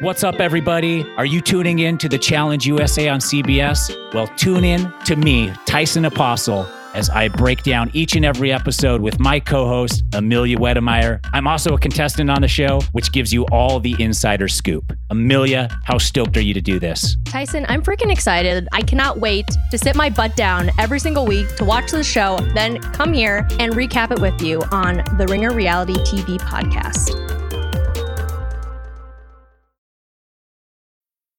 What's up, everybody? Are you tuning in to the Challenge USA on CBS? Well, tune in to me, Tyson Apostol, as I break down each and every episode with my co-host, Amelia Wedemeyer. I'm also a contestant on the show, which gives you all the insider scoop. Amelia, how stoked are you to do this? Tyson, I'm freaking excited. I cannot wait to sit my butt down every single week to watch the show, then come here and recap it with you on the Ringer Reality TV podcast.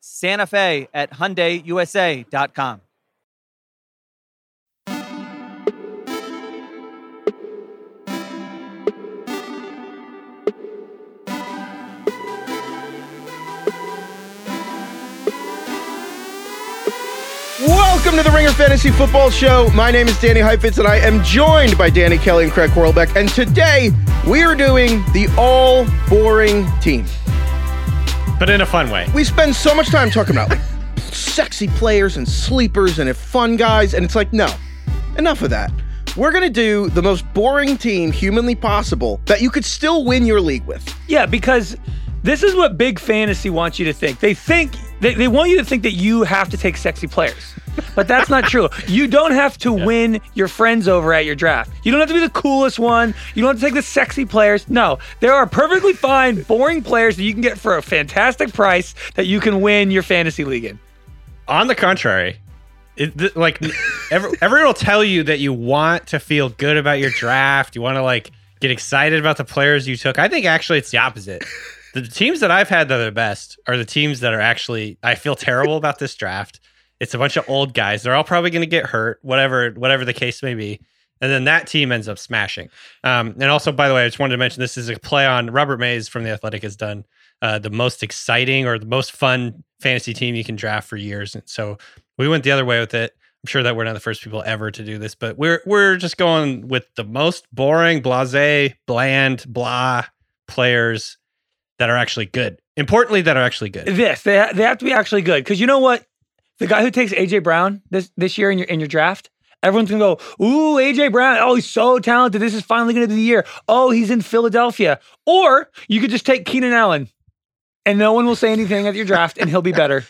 Santa Fe at HyundaiUSA.com. Welcome to the Ringer Fantasy Football Show. My name is Danny Heifetz, and I am joined by Danny Kelly and Craig Horlbeck. And today, we are doing the all-boring team. But in a fun way. We spend so much time talking about sexy players and sleepers and fun guys, and it's like, no, enough of that. We're going to do the most boring team humanly possible that you could still win your league with. Yeah, because this is what big fantasy wants you to think. They want you to think that you have to take sexy players, but that's not true. You don't have to win your friends over at your draft. You don't have to be the coolest one. You don't have to take the sexy players. No, there are perfectly fine, boring players that you can get for a fantastic price that you can win your fantasy league in. On the contrary, everyone will tell you that you want to feel good about your draft. You want to get excited about the players you took. I think actually it's the opposite. The teams that I've had that are the best are the teams that are actually, I feel terrible about this draft. It's a bunch of old guys. They're all probably going to get hurt, whatever the case may be. And then that team ends up smashing. And also, by the way, I just wanted to mention, this is a play on Robert Mays from The Athletic has done the most exciting or the most fun fantasy team you can draft for years. And so we went the other way with it. I'm sure that we're not the first people ever to do this, but we're just going with the most boring, blasé, bland, blah players that are actually good. Importantly, that are actually good. They have to be actually good. Because you know what? The guy who takes AJ Brown this year in your draft, everyone's going to go, ooh, AJ Brown. Oh, he's so talented. This is finally going to be the year. Oh, he's in Philadelphia. Or you could just take Keenan Allen and no one will say anything at your draft and he'll be better.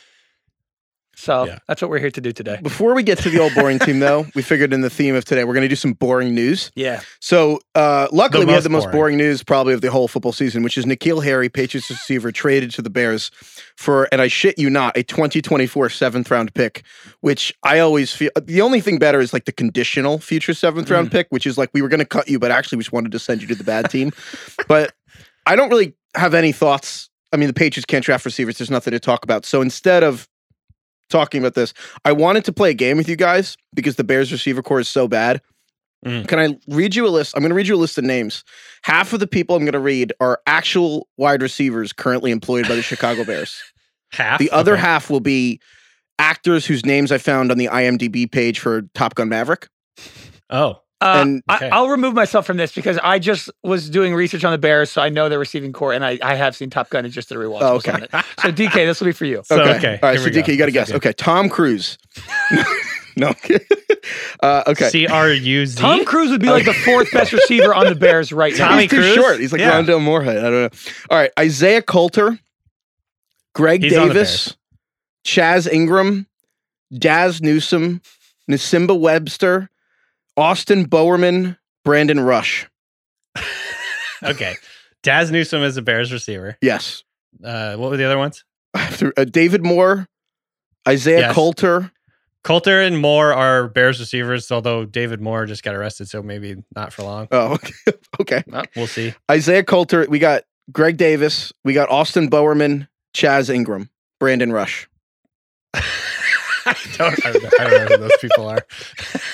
So That's what we're here to do today. Before we get to the old boring team, though, we figured in the theme of today, we're going to do some boring news. Yeah. So luckily, we had the most boring news probably of the whole football season, which is N'Keal Harry, Patriots receiver, traded to the Bears for, and I shit you not, a 2024 7th-round pick, which I always feel, the only thing better is the conditional future 7th-round pick, which is we were going to cut you, but actually we just wanted to send you to the bad team. But I don't really have any thoughts. I mean, the Patriots can't draft receivers. There's nothing to talk about. So instead of talking about this, I wanted to play a game with you guys because the Bears receiver core is so bad. Can I read you a list? I'm going to read you a list of names. Half of the people I'm going to read are actual wide receivers currently employed by the Chicago Bears. Half? The other half will be actors whose names I found on the IMDb page for Top Gun Maverick. Oh. I'll remove myself from this because I just was doing research on the Bears, so I know they're receiving core, and I have seen Top Gun and just did a rewatch. Oh, okay. So, DK, this will be for you. Okay. All right, so DK, you got to guess. Okay, Tom Cruise. No. Okay. C-R-U-Z? Tom Cruise would be the fourth best receiver on the Bears right now. Tommy Cruise? He's too short. He's Rondale Moorhead. I don't know. All right, Isaiah Coulter, Greg Davis, Chaz Ingram, Daz Newsome, Nasimba Webster, Austin Bowerman, Brandon Rush. Okay. Daz Newsome is a Bears receiver. Yes. What were the other ones? David Moore, Isaiah Coulter. Coulter and Moore are Bears receivers, although David Moore just got arrested, so maybe not for long. Oh, okay. Well, we'll see. Isaiah Coulter. We got Greg Davis. We got Austin Bowerman, Chaz Ingram, Brandon Rush. I don't know who those people are.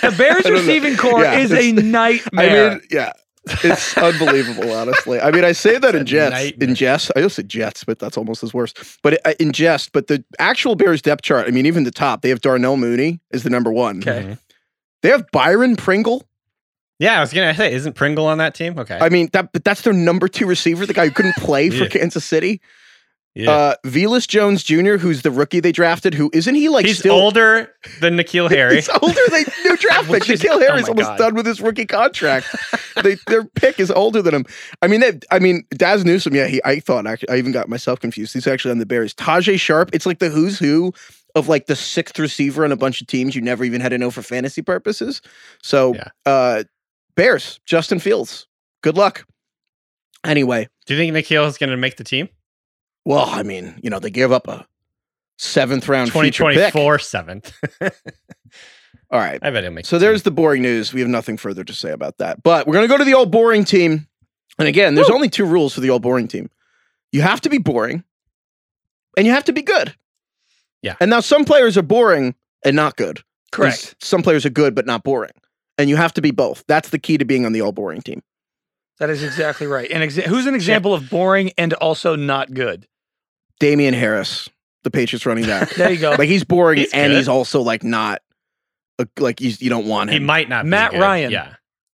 The Bears receiving core is a nightmare. I mean, it's unbelievable, honestly. I mean, I say that in jest. I just said Jets, but that's almost as worse. But in jest, but the actual Bears depth chart, I mean, even the top, they have Darnell Mooney is the number one. Okay. Mm-hmm. They have Byron Pringle. Yeah, I was going to say, isn't Pringle on that team? Okay. I mean, that's their number two receiver, the guy who couldn't play for Kansas City. Yeah. Velus Jones Jr., who's the rookie they drafted, who isn't he like he's still older than N'Keal Harry? He's older than new draft pick. N'Keal Harry's almost done with his rookie contract. Their pick is older than him. I mean, Daz Newsome. Yeah, I thought actually, I even got myself confused. He's actually on the Bears. Tajay Sharp. It's like the who's who of like the sixth receiver on a bunch of teams you never even had to know for fantasy purposes. So, Bears, Justin Fields. Good luck. Anyway, do you think N'Keal is going to make the team? Well, I mean, you know, they gave up a seventh round future pick. 2024 seventh. All right. I bet he'll make it. So there's the boring news. We have nothing further to say about that. But we're going to go to the old boring team. And again, there's only two rules for the old boring team. You have to be boring and you have to be good. Yeah. And now some players are boring and not good. Correct. Some players are good, but not boring. And you have to be both. That's the key to being on the all boring team. That is exactly right. And who's an example of boring and also not good? Damian Harris, the Patriots running back. There you go. Like he's boring and good. He's also like not like you don't want him. He might not. Matt Ryan.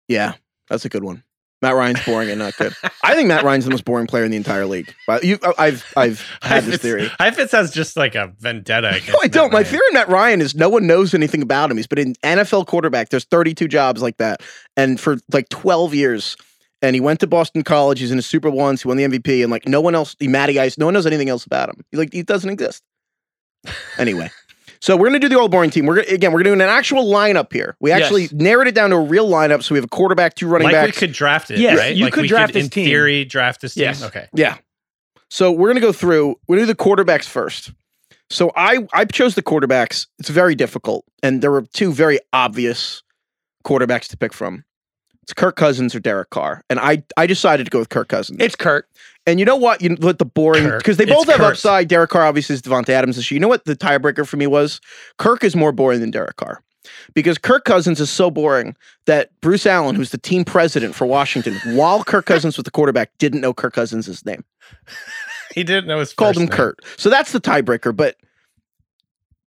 Yeah, that's a good one. Matt Ryan's boring and not good. I think Matt Ryan's the most boring player in the entire league. But I've had this theory. Heifetz has just like a vendetta. No, I don't. My theory on Matt Ryan is no one knows anything about him. He's been an NFL quarterback. There's 32 jobs like that, and for like 12 years. And he went to Boston College. He's in a Super Bowl once. He won the MVP. And like no one else, Matty Ice, no one knows anything else about him. He doesn't exist. Anyway, so we're gonna do the all boring team. We're doing an actual lineup here. We actually narrowed it down to a real lineup. So we have a quarterback, two running backs. We could draft it. Yes, right? We could draft this team. In theory, draft this team. Yes. Okay. Yeah. So we're gonna go through. We're gonna do the quarterbacks first. So I chose the quarterbacks. It's very difficult, and there were two very obvious quarterbacks to pick from. It's Kirk Cousins or Derek Carr. And I decided to go with Kirk Cousins. It's Kirk. And you know what? You let the boring... Because they both have upside. Derek Carr obviously is Devontae Adams this year. You know what the tiebreaker for me was? Kirk is more boring than Derek Carr. Because Kirk Cousins is so boring that Bruce Allen, who's the team president for Washington, while Kirk Cousins was the quarterback, didn't know Kirk Cousins' name. He didn't know his first name. Called him Kurt. So that's the tiebreaker. But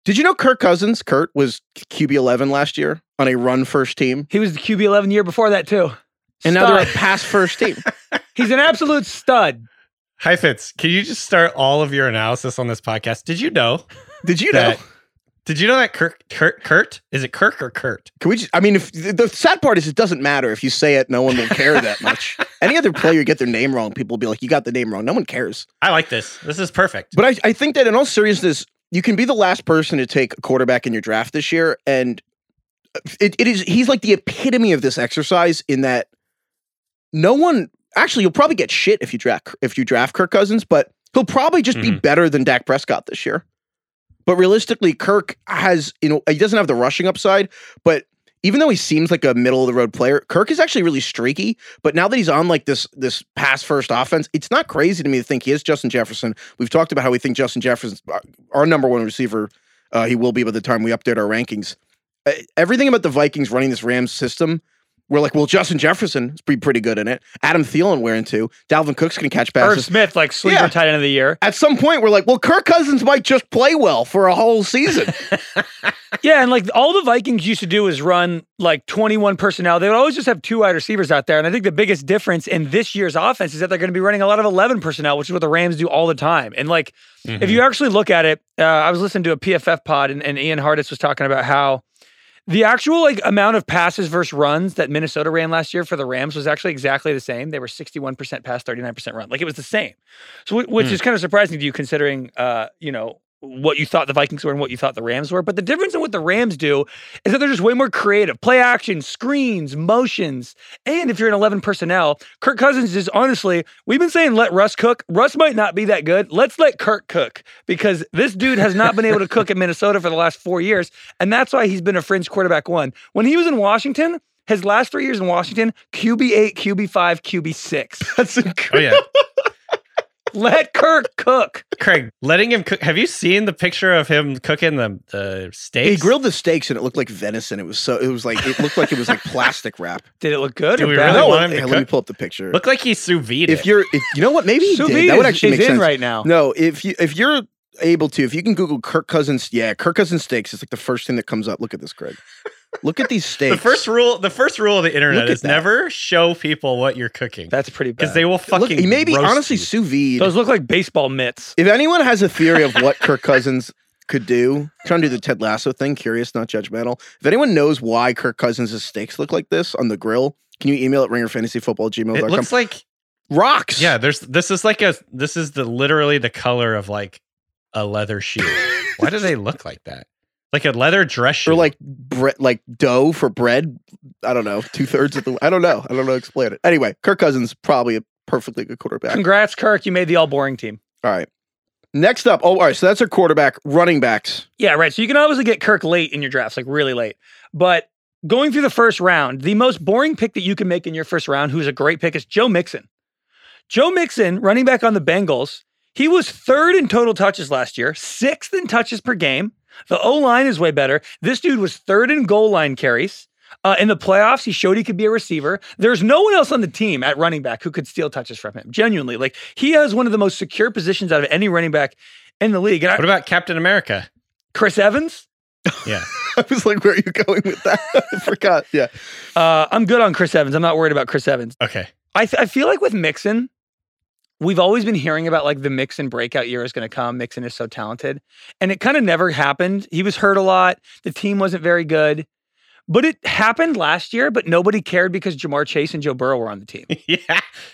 did you know Kirk Cousins, Kurt, was QB11 last year? On a run first team. He was the QB11 year before that too. And now they're a pass first team. He's an absolute stud. Heifetz, can you just start all of your analysis on this podcast? Did you know that Kurt? Is it Kirk or Kurt? If the sad part is it doesn't matter if you say it, no one will care that much. Any other player get their name wrong, people will be like, you got the name wrong. No one cares. I like this. This is perfect. But I think that in all seriousness, you can be the last person to take a quarterback in your draft this year, and he's like the epitome of this exercise in that no one actually you'll probably get shit if you draft Kirk Cousins, but he'll probably just be better than Dak Prescott this year. But realistically, Kirk has he doesn't have the rushing upside, but even though he seems like a middle of the road player, Kirk is actually really streaky. But now that he's on like this pass first offense, it's not crazy to me to think he is Justin Jefferson. We've talked about how we think Justin Jefferson's our number one receiver. He will be by the time we update our rankings. Everything about the Vikings running this Rams system, we're like, well, Justin Jefferson is pretty good in it. Adam Thielen, we're into. Dalvin Cook's going to catch passes. Irv Smith, like sleeper tight end of the year. At some point, we're like, well, Kirk Cousins might just play well for a whole season. Yeah, and like all the Vikings used to do is run like 21 personnel. They would always just have two wide receivers out there. And I think the biggest difference in this year's offense is that they're going to be running a lot of 11 personnel, which is what the Rams do all the time. And like, if you actually look at it, I was listening to a PFF pod and Ian Hardis was talking about how the actual like amount of passes versus runs that Minnesota ran last year for the Rams was actually exactly the same. They were 61% pass, 39% run. Like it was the same, so which is kind of surprising to you considering, what you thought the Vikings were and what you thought the Rams were. But the difference in what the Rams do is that they're just way more creative. Play action, screens, motions. And if you're an 11 personnel, Kirk Cousins is honestly, we've been saying let Russ cook. Russ might not be that good. Let's let Kirk cook, because this dude has not been able to cook in Minnesota for the last 4 years. And that's why he's been a fringe quarterback one. When he was in Washington, his last 3 years in Washington, QB8, QB5, QB6. That's incredible. Oh, yeah. Let Kirk cook. Craig, letting him cook. Have you seen the picture of him cooking the steaks? He grilled the steaks and it looked like venison. It looked like plastic wrap. Did it look good? Do we really want him to cook? Let me pull up the picture. Looked like he sous vide. You know what? Maybe he did. That would actually make sense. He's in right now. No, if you're able to, if you can Google Kirk Cousins steaks, it's like the first thing that comes up. Look at this, Craig. Look at these steaks. The first rule of the internet is never show people what you're cooking. That's pretty bad. Because they will fucking roast. Maybe honestly sous vide. Those look like baseball mitts. If anyone has a theory of what Kirk Cousins could do, trying to do the Ted Lasso thing, curious, not judgmental. If anyone knows why Kirk Cousins' steaks look like this on the grill, can you email at ringerfantasyfootball@gmail.com? It looks like rocks. Yeah, this is literally the color of like a leather shoe. Why do they look like that? Like a leather dress shoe. Or like dough for bread. I don't know. 2/3 of the... I don't know. I don't know how to explain it. Anyway, Kirk Cousins, probably a perfectly good quarterback. Congrats, Kirk. You made the all-boring team. All right. Next up. All right. So that's our quarterback. Running backs. Yeah, right. So you can obviously get Kirk late in your drafts, like really late. But going through the first round, the most boring pick that you can make in your first round, who's a great pick, is Joe Mixon. Joe Mixon, running back on the Bengals. He was 3rd in total touches last year, 6th in touches per game. The O-line is way better. This dude was 3rd in goal line carries. In the playoffs, he showed he could be a receiver. There's no one else on the team at running back who could steal touches from him. Genuinely. Like, he has one of the most secure positions out of any running back in the league. And what about Captain America? Chris Evans? Yeah. I was like, where are you going with that? I forgot. Yeah. I'm good on Chris Evans. I'm not worried about Chris Evans. Okay. I feel like with Mixon, we've always been hearing about like the Mixon breakout year is going to come. Mixon is so talented. And it kind of never happened. He was hurt a lot. The team wasn't very good. But it happened last year, but nobody cared because Jamar Chase and Joe Burrow were on the team.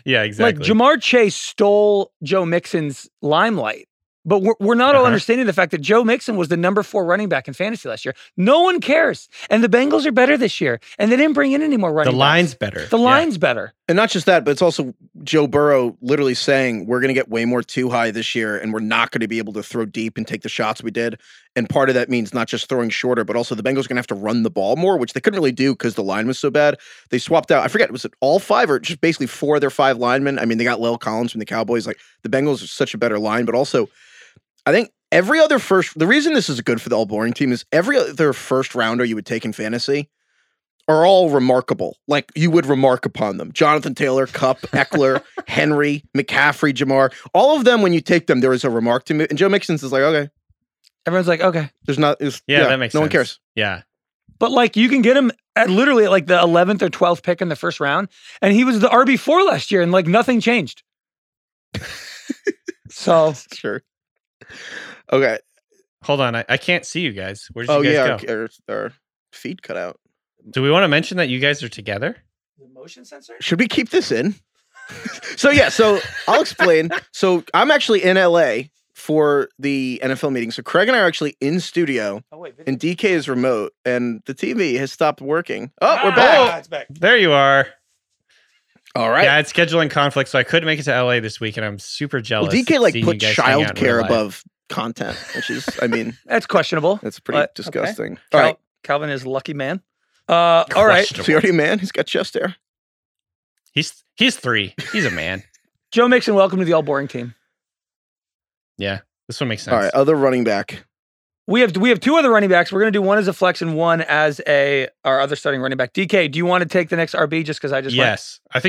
Yeah, exactly. Like Jamar Chase stole Joe Mixon's limelight. But we're not all understanding the fact that Joe Mixon was the number 4 running back in fantasy last year. No one cares. And the Bengals are better this year. And they didn't bring in any more running backs. The line's better. The line's better. And not just that, but it's also Joe Burrow literally saying, we're going to get way more too high this year, and we're not going to be able to throw deep and take the shots we did. And part of that means not just throwing shorter, but also the Bengals are going to have to run the ball more, which they couldn't really do because the line was so bad. They swapped out, I forget, was it all 5 or just basically 4 of their 5 linemen? I mean, they got Lel Collins from the Cowboys. Like, the Bengals are such a better line, but also... I think every other the reason this is good for the all-boring team is every other first rounder you would take in fantasy are all remarkable. Like, you would remark upon them. Jonathan Taylor, Kupp, Eckler, Henry, McCaffrey, Jamar. All of them, when you take them, there is a remark to me. And Joe Mixon's is like, okay. Everyone's like, okay. There's not... that makes sense. No one cares. Yeah. But, like, you can get him at literally at, like, the 11th or 12th pick in the first round. And he was the RB4 last year, and, like, nothing changed. So... Sure. Okay. Hold on. I can't see you guys. Where did you guys go? Our feed cut out. Do we want to mention that you guys are together? The motion sensor? Should we keep this in? So I'll explain. So I'm actually in LA for the NFL meeting. So Craig and I are actually in studio. Oh, wait, and DK is remote and the TV has stopped working. We're back. It's back. There you are. All right. Yeah, it's scheduling conflict, so I couldn't make it to LA this week, and I'm super jealous. Well, DK put childcare above content, which is, I mean, that's questionable. That's pretty disgusting. Okay. All right, Calvin is a lucky man. All right, is he already a man? He's got chest hair. He's 3. He's a man. Joe Mixon, welcome to the all boring team. Yeah, this one makes sense. All right, other running back. We have 2 other running backs. We're going to do one as a flex and one as our other starting running back. DK, do you want to take the next RB just because I just... Yes. Went?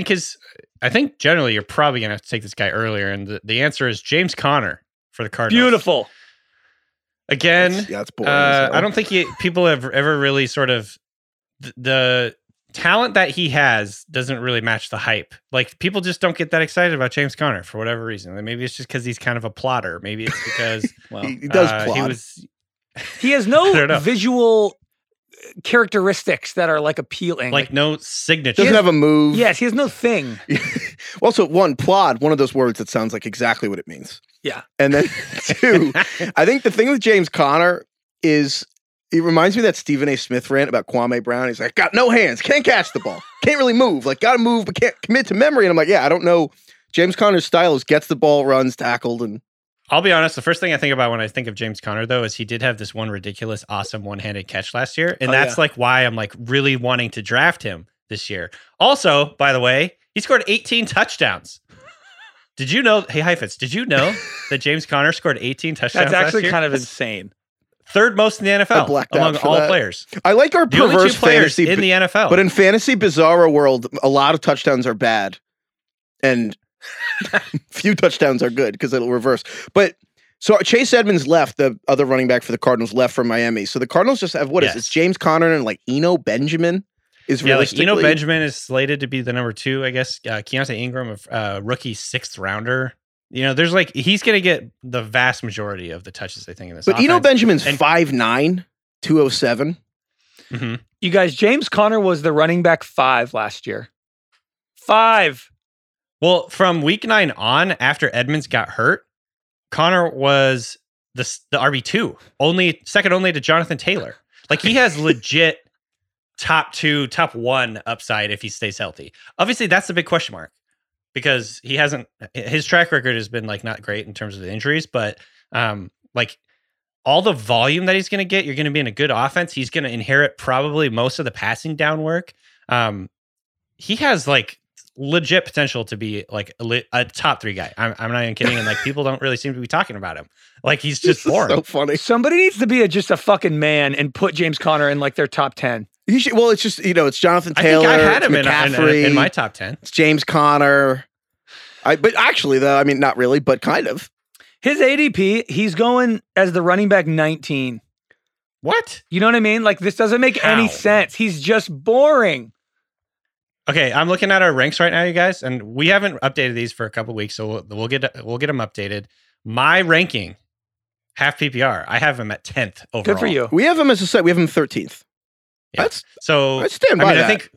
I think generally you're probably going to have to take this guy earlier, and the answer is James Conner for the Cardinals. Beautiful. Again, that's boring. I don't think people have ever really sort of... The talent that he has doesn't really match the hype. Like, people just don't get that excited about James Conner for whatever reason. Maybe it's just because he's kind of a plotter. Maybe it's because... well, he does plot. He has no visual characteristics that are like appealing. Like no signature. Doesn't have a move. Yes, he has no thing. Also, one, plod, one of those words that sounds like exactly what it means. Yeah. And then two, I think the thing with James Conner is it reminds me of that Stephen A. Smith rant about Kwame Brown. He's like, got no hands, can't catch the ball, can't really move, like got to move, but can't commit to memory. And I'm like, yeah, I don't know. James Conner's style is gets the ball, runs, tackled, and I'll be honest, the first thing I think about when I think of James Conner, though, is he did have this one ridiculous, awesome one-handed catch last year. And that's like why I'm like really wanting to draft him this year. Also, by the way, he scored 18 touchdowns. Did you know, hey, Heifetz, did you know that James Conner scored 18 touchdowns last year? That's actually kind of insane. Third most in the NFL among all players. I like our perverse fantasy in the NFL. But in fantasy bizarro world, a lot of touchdowns are bad. And few touchdowns are good because it'll reverse. But so Chase Edmonds left, the other running back for the Cardinals, left for Miami. So the Cardinals just have what is it? James Conner and like Eno Benjamin is realistically. Like Eno Benjamin is slated to be the number two, I guess. Keontae Ingram, rookie sixth rounder. You know, there's like he's going to get the vast majority of the touches, I think, in this. But offense. Eno Benjamin's 5'9", 207. Mm-hmm. You guys, James Conner was the running back 5 last year. 5. Well, from week 9 on, after Edmonds got hurt, Conner was the RB2, second only to Jonathan Taylor. Like he has legit top 1 upside if he stays healthy. Obviously, that's the big question mark because he hasn't. His track record has been like not great in terms of the injuries, but like all the volume that he's going to get, you're going to be in a good offense. He's going to inherit probably most of the passing down work. He has like legit potential to be like a top 3 guy. I'm not even kidding. And like people don't really seem to be talking about him. Like he's just boring. So funny. Somebody needs to be just a fucking man and put James Conner in like their top 10. He should, well, it's just you know it's Jonathan Taylor. I think I had him in my top 10. It's James Conner. But actually though, I mean not really, but kind of. His ADP, he's going as the running back 19. What? You know what I mean? Like this doesn't make any sense. He's just boring. Okay, I'm looking at our ranks right now, you guys, and we haven't updated these for a couple weeks, so we'll get them updated. My ranking, half PPR, I have him at 10th overall. Good for you. We have him as a set. We have him 13th. Yeah. I stand by that. I think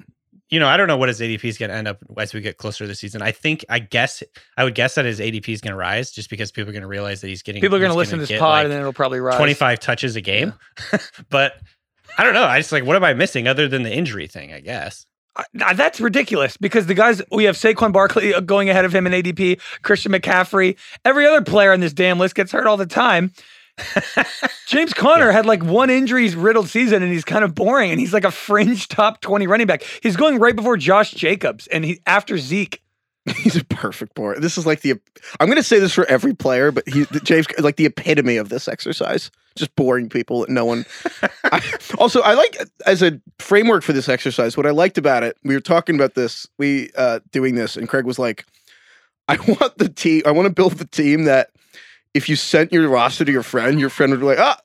you know I don't know what his ADP is going to end up as we get closer to the season. I would guess that his ADP is going to rise just because people are going to realize that people are going to listen to this pod like and then it'll probably rise 25 touches a game. Yeah. But I don't know. I just like what am I missing other than the injury thing? I guess. That's ridiculous because the guys we have Saquon Barkley going ahead of him in ADP, Christian McCaffrey, every other player on this damn list gets hurt all the time. James Conner had like one injuries riddled season and he's kind of boring and he's like a fringe top 20 running back. He's going right before Josh Jacobs and after Zeke. He's a perfect board. This is like I'm going to say this for every player, but James like the epitome of this exercise. Just boring people that no one. I like as a framework for this exercise. What I liked about it, we were talking about this, doing this, and Craig was like, I want to build the team that if you sent your roster to your friend would be like,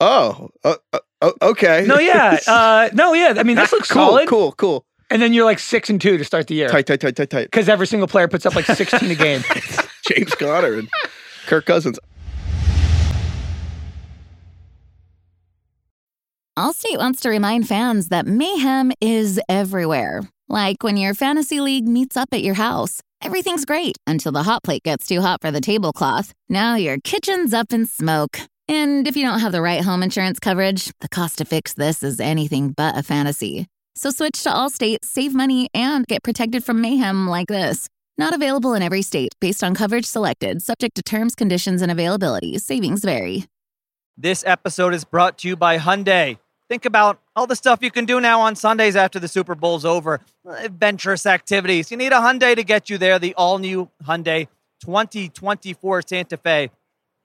okay, no, yeah, no, yeah. I mean, this looks solid, cool. And then you're like 6-2 to start the year. Tight. Because every single player puts up like 16 a game. James Conner and Kirk Cousins. Allstate wants to remind fans that mayhem is everywhere. Like when your fantasy league meets up at your house, everything's great until the hot plate gets too hot for the tablecloth. Now your kitchen's up in smoke. And if you don't have the right home insurance coverage, the cost to fix this is anything but a fantasy. So switch to Allstate, save money, and get protected from mayhem like this. Not available in every state. Based on coverage selected. Subject to terms, conditions, and availability. Savings vary. This episode is brought to you by Hyundai. Think about all the stuff you can do now on Sundays after the Super Bowl's over. Adventurous activities. You need a Hyundai to get you there. The all-new Hyundai 2024 Santa Fe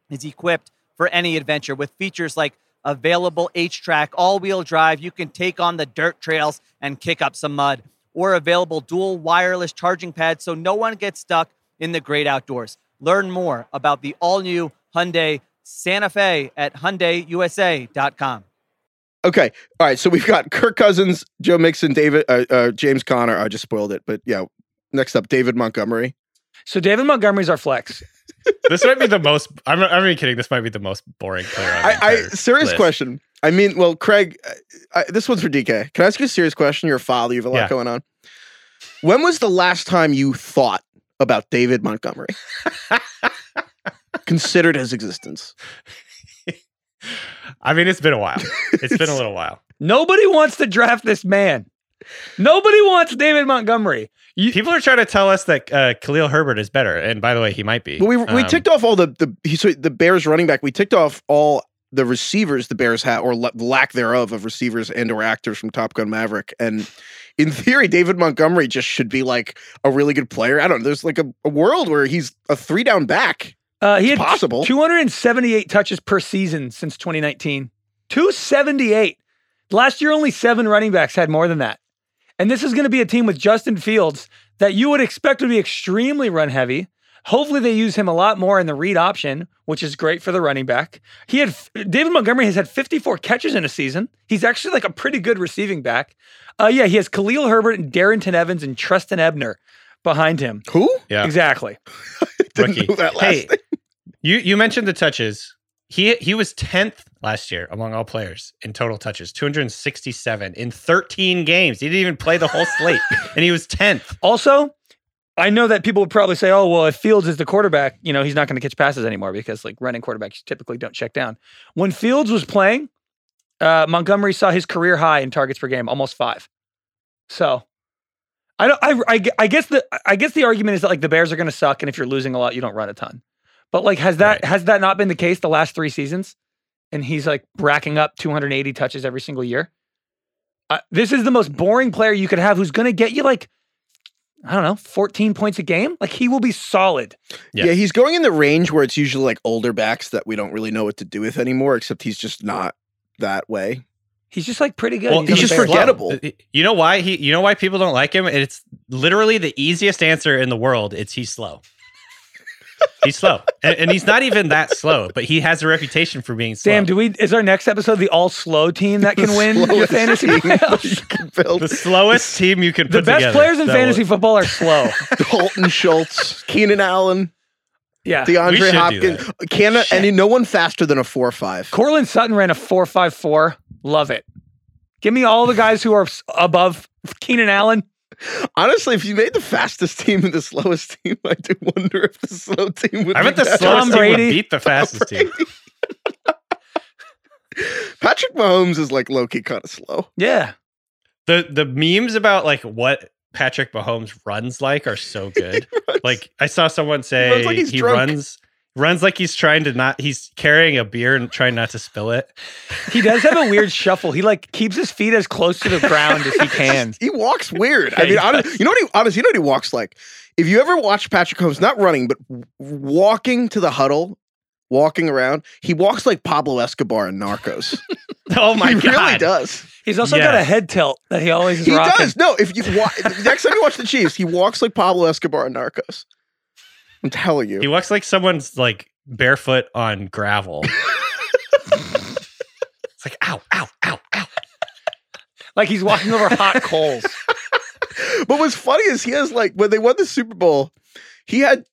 is equipped for any adventure with features like available H-Track, all-wheel drive. You can take on the dirt trails and kick up some mud. Or available dual wireless charging pads so no one gets stuck in the great outdoors. Learn more about the all-new Hyundai Santa Fe at HyundaiUSA.com. Okay. All right. So we've got Kirk Cousins, Joe Mixon, James Conner. I just spoiled it. But yeah, next up, David Montgomery. So David Montgomery's our flex. This might be the most. I'm really kidding. This might be the most boring player. Serious question. I mean, well, Craig, this one's for DK. Can I ask you a serious question? You're a father. You have a lot going on. When was the last time you thought about David Montgomery? Considered his existence. I mean, it's been a while. It's been a little while. Nobody wants to draft this man. Nobody wants David Montgomery. People are trying to tell us that Khalil Herbert is better, and by the way, he might be. But we ticked off all the Bears running back. We ticked off all the receivers the Bears have, or lack thereof of receivers and or actors from Top Gun Maverick. And in theory, David Montgomery just should be like a really good player. I don't know. There's like a world where he's a 3-down back. He had 278 touches per season since 2019. 278. Last year, only 7 running backs had more than that. And this is going to be a team with Justin Fields that you would expect to be extremely run heavy. Hopefully they use him a lot more in the read option, which is great for the running back. David Montgomery has had 54 catches in a season. He's actually like a pretty good receiving back. Yeah, he has Khalil Herbert and Darrington Evans and Treston Ebner behind him. Who? Yeah. Exactly. Didn't know that last thing. You mentioned the touches. He was 10th last year among all players in total touches, 267 in 13 games. He didn't even play the whole slate, and he was 10th. Also, I know that people would probably say, oh, well, if Fields is the quarterback, you know, he's not going to catch passes anymore because, like, running quarterbacks typically don't check down. When Fields was playing, Montgomery saw his career high in targets per game, almost 5. So I guess the argument is that, like, the Bears are going to suck, and if you're losing a lot, you don't run a ton. But, like, has that not been the case the last 3 seasons? And he's, like, racking up 280 touches every single year. This is the most boring player you could have who's going to get you, like, I don't know, 14 points a game. Like, he will be solid. Yeah, he's going in the range where it's usually, like, older backs that we don't really know what to do with anymore, except he's just not that way. He's just, like, pretty good. Well, he's just forgettable. You know why? You know why people don't like him? It's literally the easiest answer in the world. It's he's slow. He's slow, and he's not even that slow, but he has a reputation for being slow. Damn, is our next episode the all-slow team that can win your fantasy playoffs? The slowest team you can put together. The best players in fantasy football are slow. Dalton Schultz, Keenan Allen, yeah, DeAndre Hopkins. And no one faster than a 4.5. Cortland Sutton ran a 4.54. Love it. Give me all the guys who are above Keenan Allen. Honestly, if you made the fastest team and the slowest team, I do wonder if the slow team would. I bet the slowest team would beat the fastest team. Patrick Mahomes is, like, low key kind of slow. Yeah, the memes about, like, what Patrick Mahomes runs like are so good. Like, I saw someone say he runs like he's trying to not. He's carrying a beer and trying not to spill it. He does have a weird shuffle. He, like, keeps his feet as close to the ground as he can. He walks weird. Yeah, I mean, you know what he walks like. If you ever watch Patrick Mahomes, not running, but walking to the huddle, walking around, he walks like Pablo Escobar in Narcos. Oh my god, he really does. He's also got a head tilt that he always is rocking. He does. No, if you next time you watch the Chiefs, he walks like Pablo Escobar in Narcos. I'm telling you. He walks like someone's, like, barefoot on gravel. It's like, ow, ow, ow, ow. Like he's walking over hot coals. But what's funny is he has, like, when they won the Super Bowl, he had,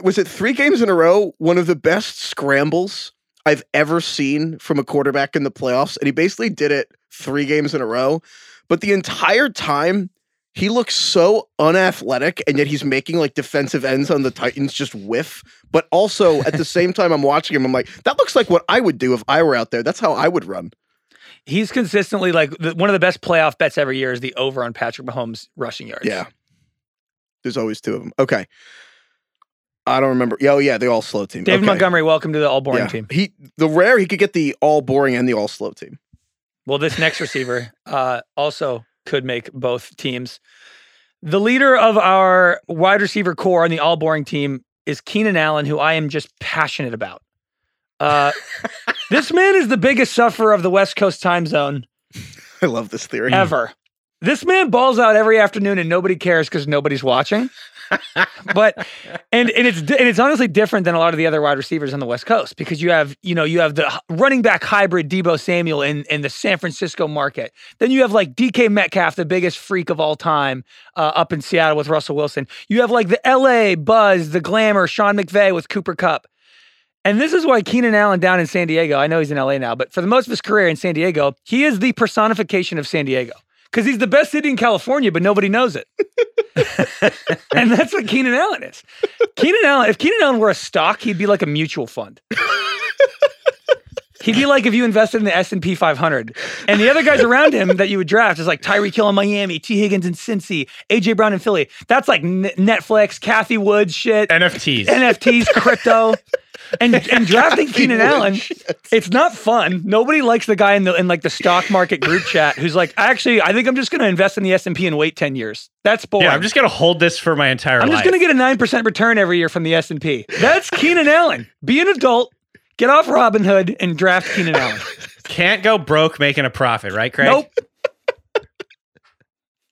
was it 3 games in a row, one of the best scrambles I've ever seen from a quarterback in the playoffs. And he basically did it 3 games in a row. But the entire time, he looks so unathletic, and yet he's making, like, defensive ends on the Titans just whiff. But also, at the same time, I'm watching him, I'm like, that looks like what I would do if I were out there. That's how I would run. He's consistently, like, one of the best playoff bets every year is the over on Patrick Mahomes' rushing yards. Yeah. There's always 2 of them. Okay. I don't remember. Oh, yeah, the all-slow team. David Montgomery, welcome to the all-boring team. He could get the all-boring and the all-slow team. Well, this next receiver also could make both teams. The leader of our wide receiver core on the all-boring team is Keenan Allen, who I am just passionate about. This man is the biggest sufferer of the West Coast time zone. I love this theory. Ever. This man balls out every afternoon and nobody cares because nobody's watching. But it's honestly different than a lot of the other wide receivers on the West Coast, because you have the running back hybrid Deebo Samuel in the San Francisco market. Then you have, like, DK Metcalf, the biggest freak of all time, up in Seattle with Russell Wilson. You have, like, the LA buzz, the glamour Sean McVay with Cooper Kupp. And this is why Keenan Allen down in San Diego, I know he's in LA now, but for the most of his career in San Diego, he is the personification of San Diego. because he's the best city in California, but nobody knows it. And that's what Keenan Allen is. Keenan Allen, if Keenan Allen were a stock, he'd be like a mutual fund. He'd be like if you invested in the S&P 500. And the other guys around him that you would draft is like Tyreek Hill in Miami, T. Higgins in Cincy, AJ Brown in Philly. That's like Netflix, Kathy Wood shit. NFTs, crypto. And drafting Keenan Allen, it's not fun. Nobody likes the guy in like the stock market group chat who's like, I think I'm just going to invest in the S&P and wait 10 years. That's boring. Yeah, I'm just going to hold this for my entire life. I'm just going to get a 9% return every year from the S&P. That's Keenan Allen. Be an adult. Get off Robinhood and draft Keenan Allen. Can't go broke making a profit, right, Craig? Nope.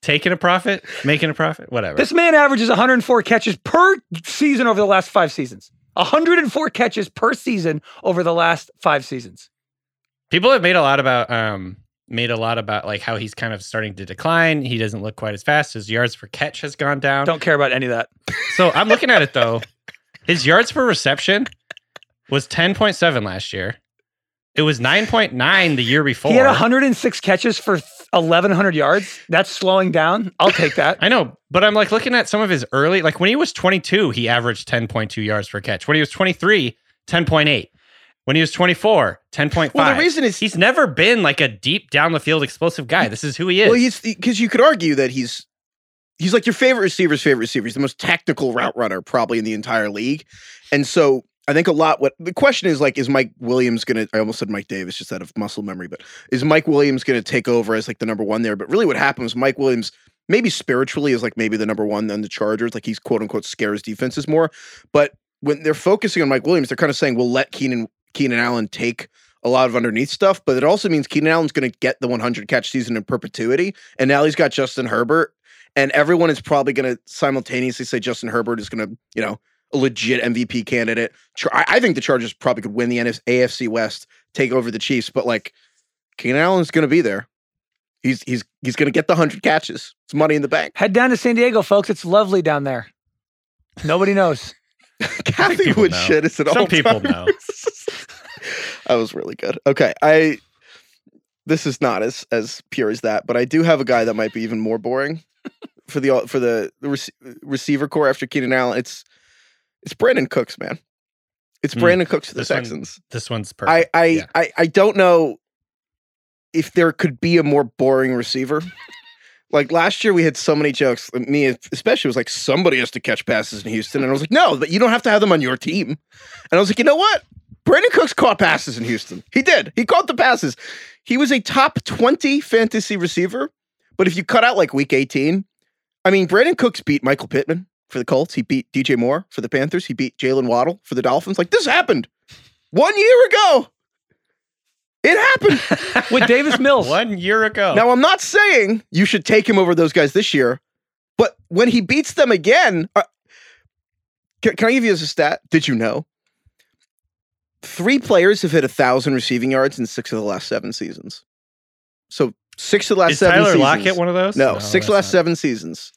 Taking a profit, making a profit, whatever. This man averages 104 catches per season over the last 5 seasons. 104 catches per season over the last 5 seasons. People have made a lot about like how he's kind of starting to decline. He doesn't look quite as fast. His yards per catch has gone down. Don't care about any of that. So I'm looking at it though. His yards per reception was 10.7 last year. It was 9.9 the year before. He had 106 catches for 1,100 yards. That's slowing down. I'll take that. I know, but I'm like looking at some of his early, like when he was 22, he averaged 10.2 yards per catch. When he was 23, 10.8. When he was 24, 10.5. Well, the reason is he's never been like a deep down the field explosive guy. This is who he is. Well, he's because you could argue that he's like your favorite receiver. He's the most technical route runner probably in the entire league, and so. I think what the question is like, is Mike Williams going to, I almost said Mike Davis just out of muscle memory, but is Mike Williams going to take over as like the number one there? But really what happens, Mike Williams, maybe spiritually is like maybe the number one on the Chargers. Like he's quote unquote scares defenses more. But when they're focusing on Mike Williams, they're kind of saying, we'll let Keenan Allen take a lot of underneath stuff. But it also means Keenan Allen's going to get the 100 catch season in perpetuity. And now he's got Justin Herbert and everyone is probably going to simultaneously say Justin Herbert is going to, you know, a legit MVP candidate. I think the Chargers probably could win the AFC West, take over the Chiefs, but like Keenan Allen's going to be there. He's going to get the 100 catches. It's money in the bank. Head down to San Diego, folks. It's lovely down there. Nobody knows. Kathy Wood shit is an all-timer. Some people know. That was really good. Okay, this is not as pure as that, but I do have a guy that might be even more boring for the receiver core after Keenan Allen. It's Brandon Cooks, man. It's Brandon Cooks for the Texans. This one's perfect. I don't know if there could be a more boring receiver. Like last year, we had so many jokes. Me especially was like, somebody has to catch passes in Houston. And I was like, no, but you don't have to have them on your team. And I was like, you know what? Brandon Cooks caught passes in Houston. He did. He caught the passes. He was a top 20 fantasy receiver. But if you cut out like week 18, I mean, Brandon Cooks beat Michael Pittman for the Colts. He beat DJ Moore for the Panthers. He beat Jalen Waddle for the Dolphins. Like, this happened 1 year ago. It happened. With Davis Mills. 1 year ago. Now, I'm not saying you should take him over those guys this year, but when he beats them again, can I give you a stat? Did you know? 3 players have hit 1,000 receiving yards in 6 of the last 7 seasons. So 6 of the last 7 seasons. Is Tyler Lockett one of those? No, 6 of the last 7 seasons.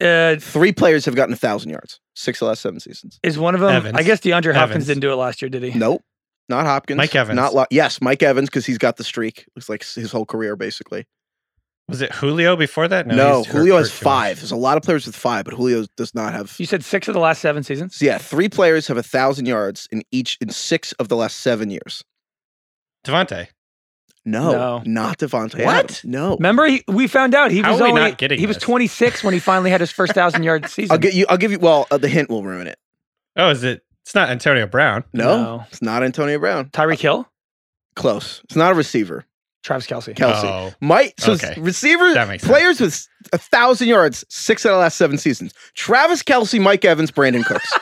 3 players have gotten 1,000 yards. 6 of the last 7 seasons. Is one of them? Evans. I guess DeAndre Hopkins didn't do it last year, did he? Nope. Not Hopkins. Mike Evans. Yes, Mike Evans, because he's got the streak. Looks like his whole career, basically. Was it Julio before that? No, Julio has 5. There's a lot of players with 5, but Julio does not have... You said 6 of the last 7 seasons? So yeah, 3 players have 1,000 yards in 6 of the last 7 years. Devontae. No, not Devontae. What? Adams. No. Remember, we found out he was 26 when he finally had his first 1,000-yard season. I'll give you. Well, the hint will ruin it. Oh, is it? It's not Antonio Brown. No. It's not Antonio Brown. Tyreek Hill. Close. It's not a receiver. Travis Kelce. Oh. Okay. Receivers. That makes sense. Players with 1,000 yards, 6 out of the last 7 seasons. Travis Kelce, Mike Evans, Brandon Cooks.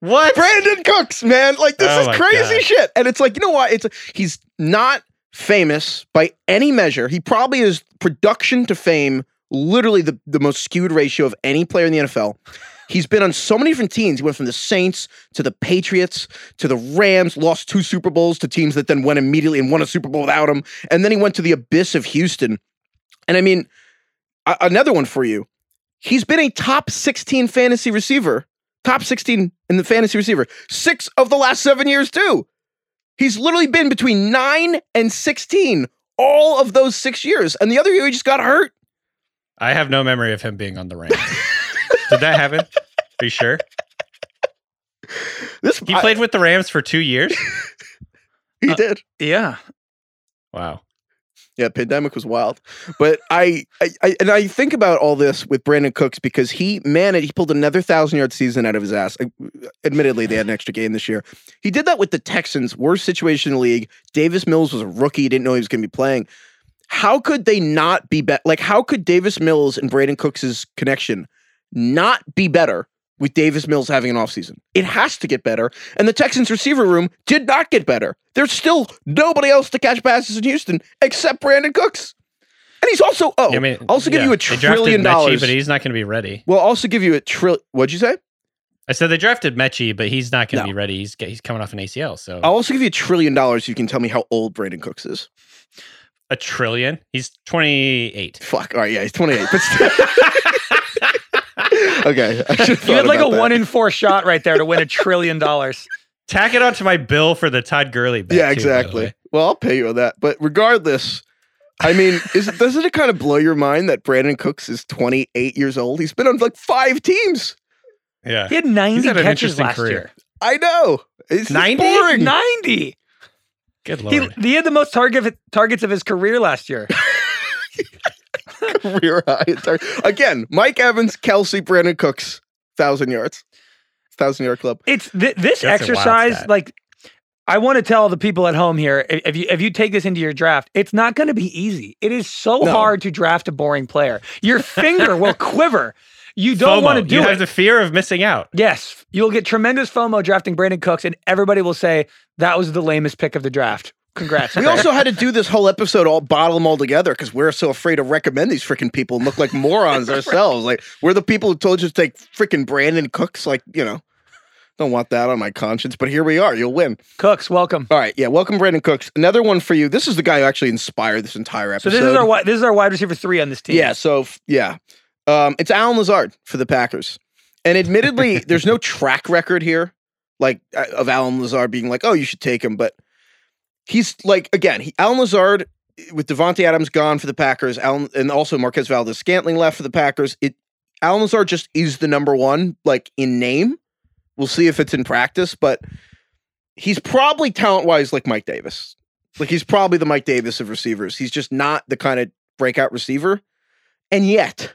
What? Brandon Cooks, man. Like this is crazy shit. And it's like, you know what? He's not famous by any measure. He probably is production to fame, literally the most skewed ratio of any player in the NFL. He's been on so many different teams. He went from the Saints to the Patriots to the Rams, lost 2 Super Bowls to teams that then went immediately and won a Super Bowl without him. And then he went to the abyss of Houston. And I mean, another one for you. He's been a top 16 fantasy receiver, top 16 in the fantasy receiver, 6 of the last 7 years too. He's literally been between 9 and 16 all of those 6 years. And the other year, he just got hurt. I have no memory of him being on the Rams. Did that happen? Are you sure? He played with the Rams for 2 years? He did. Yeah. Wow. Yeah, pandemic was wild. But I think about all this with Brandon Cooks because he pulled another 1,000-yard season out of his ass. Admittedly, they had an extra game this year. He did that with the Texans, worst situation in the league. Davis Mills was a rookie, didn't know he was going to be playing. How could they not be better? Like, how could Davis Mills and Brandon Cooks' connection not be better with Davis Mills having an offseason? It has to get better. And the Texans receiver room did not get better. There's still nobody else to catch passes in Houston except Brandon Cooks. And he's also, give you $1 trillion. They drafted Mechie, but he's not going to be ready. Well, also give you $1 trillion. What'd you say? I said they drafted Mechie, but he's not going to be ready. He's coming off an ACL. So I'll also give you $1 trillion. You can tell me how old Brandon Cooks is. $1 trillion? He's 28. Fuck. All right. Yeah, he's 28. But still. Okay. You had like a 1 in 4 shot right there to win $1 trillion. Tack it onto my bill for the Todd Gurley bet. Yeah, exactly. Well, I'll pay you on that. But regardless, I mean, doesn't it kind of blow your mind that Brandon Cooks is 28 years old? He's been on like 5 teams. Yeah. He had 90 catches last year. I know. It's 90? Boring. 90. Good Lord. He had the most targets of his career last year. Career high. Again, Mike Evans, Kelsey, Brandon Cooks, 1,000 yards, 1,000-yard club. It's this exercise. Like, I want to tell the people at home here: if you take this into your draft, it's not going to be easy. It is so hard to draft a boring player. Your finger will quiver. You don't want to do it. You have the fear of missing out. Yes, you'll get tremendous FOMO drafting Brandon Cooks, and everybody will say that was the lamest pick of the draft. Congrats. We also had to do this whole episode, all bottle them all together because we're so afraid to recommend these freaking people and look like morons ourselves. Like, we're the people who told you to take freaking Brandon Cooks. Like, you know, don't want that on my conscience, but here we are. You'll win. Cooks, welcome. All right. Yeah. Welcome, Brandon Cooks. Another one for you. This is the guy who actually inspired this entire episode. So this is our wide receiver 3 on this team. Yeah. So, yeah. It's Allen Lazard for the Packers. And admittedly, there's no track record here, like, of Allen Lazard being like, oh, you should take him. But he's like, again, Allen Lazard, with Devontae Adams gone for the Packers, and also Marquez Valdes-Scantling left for the Packers. Allen Lazard just is the number one, like, in name. We'll see if it's in practice, but he's probably talent-wise like Mike Davis. Like, he's probably the Mike Davis of receivers. He's just not the kind of breakout receiver. And yet,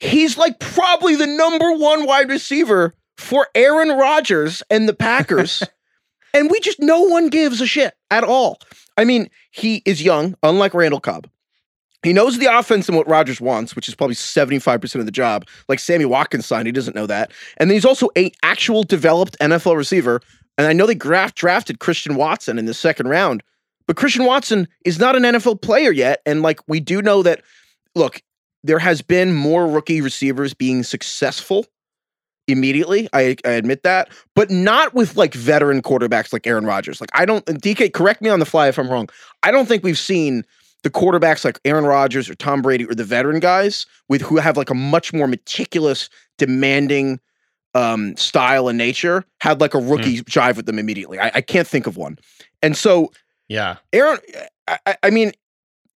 he's like probably the number one wide receiver for Aaron Rodgers and the Packers. And we just, no one gives a shit at all. I mean, he is young, unlike Randall Cobb. He knows the offense and what Rodgers wants, which is probably 75% of the job. Like Sammy Watkins signed, he doesn't know that. And then he's also an actual developed NFL receiver. And I know they drafted Christian Watson in the second round, but Christian Watson is not an NFL player yet. And like, we do know that, look, there has been more rookie receivers being successful immediately, I admit that, but not with like veteran quarterbacks like Aaron Rodgers. Like, I don't, DK, correct me on the fly if I'm wrong. I don't think we've seen the quarterbacks like Aaron Rodgers or Tom Brady or the veteran guys who have like a much more meticulous, demanding style and nature had like a rookie jive with them immediately. I can't think of one. And so, yeah, Aaron, I mean,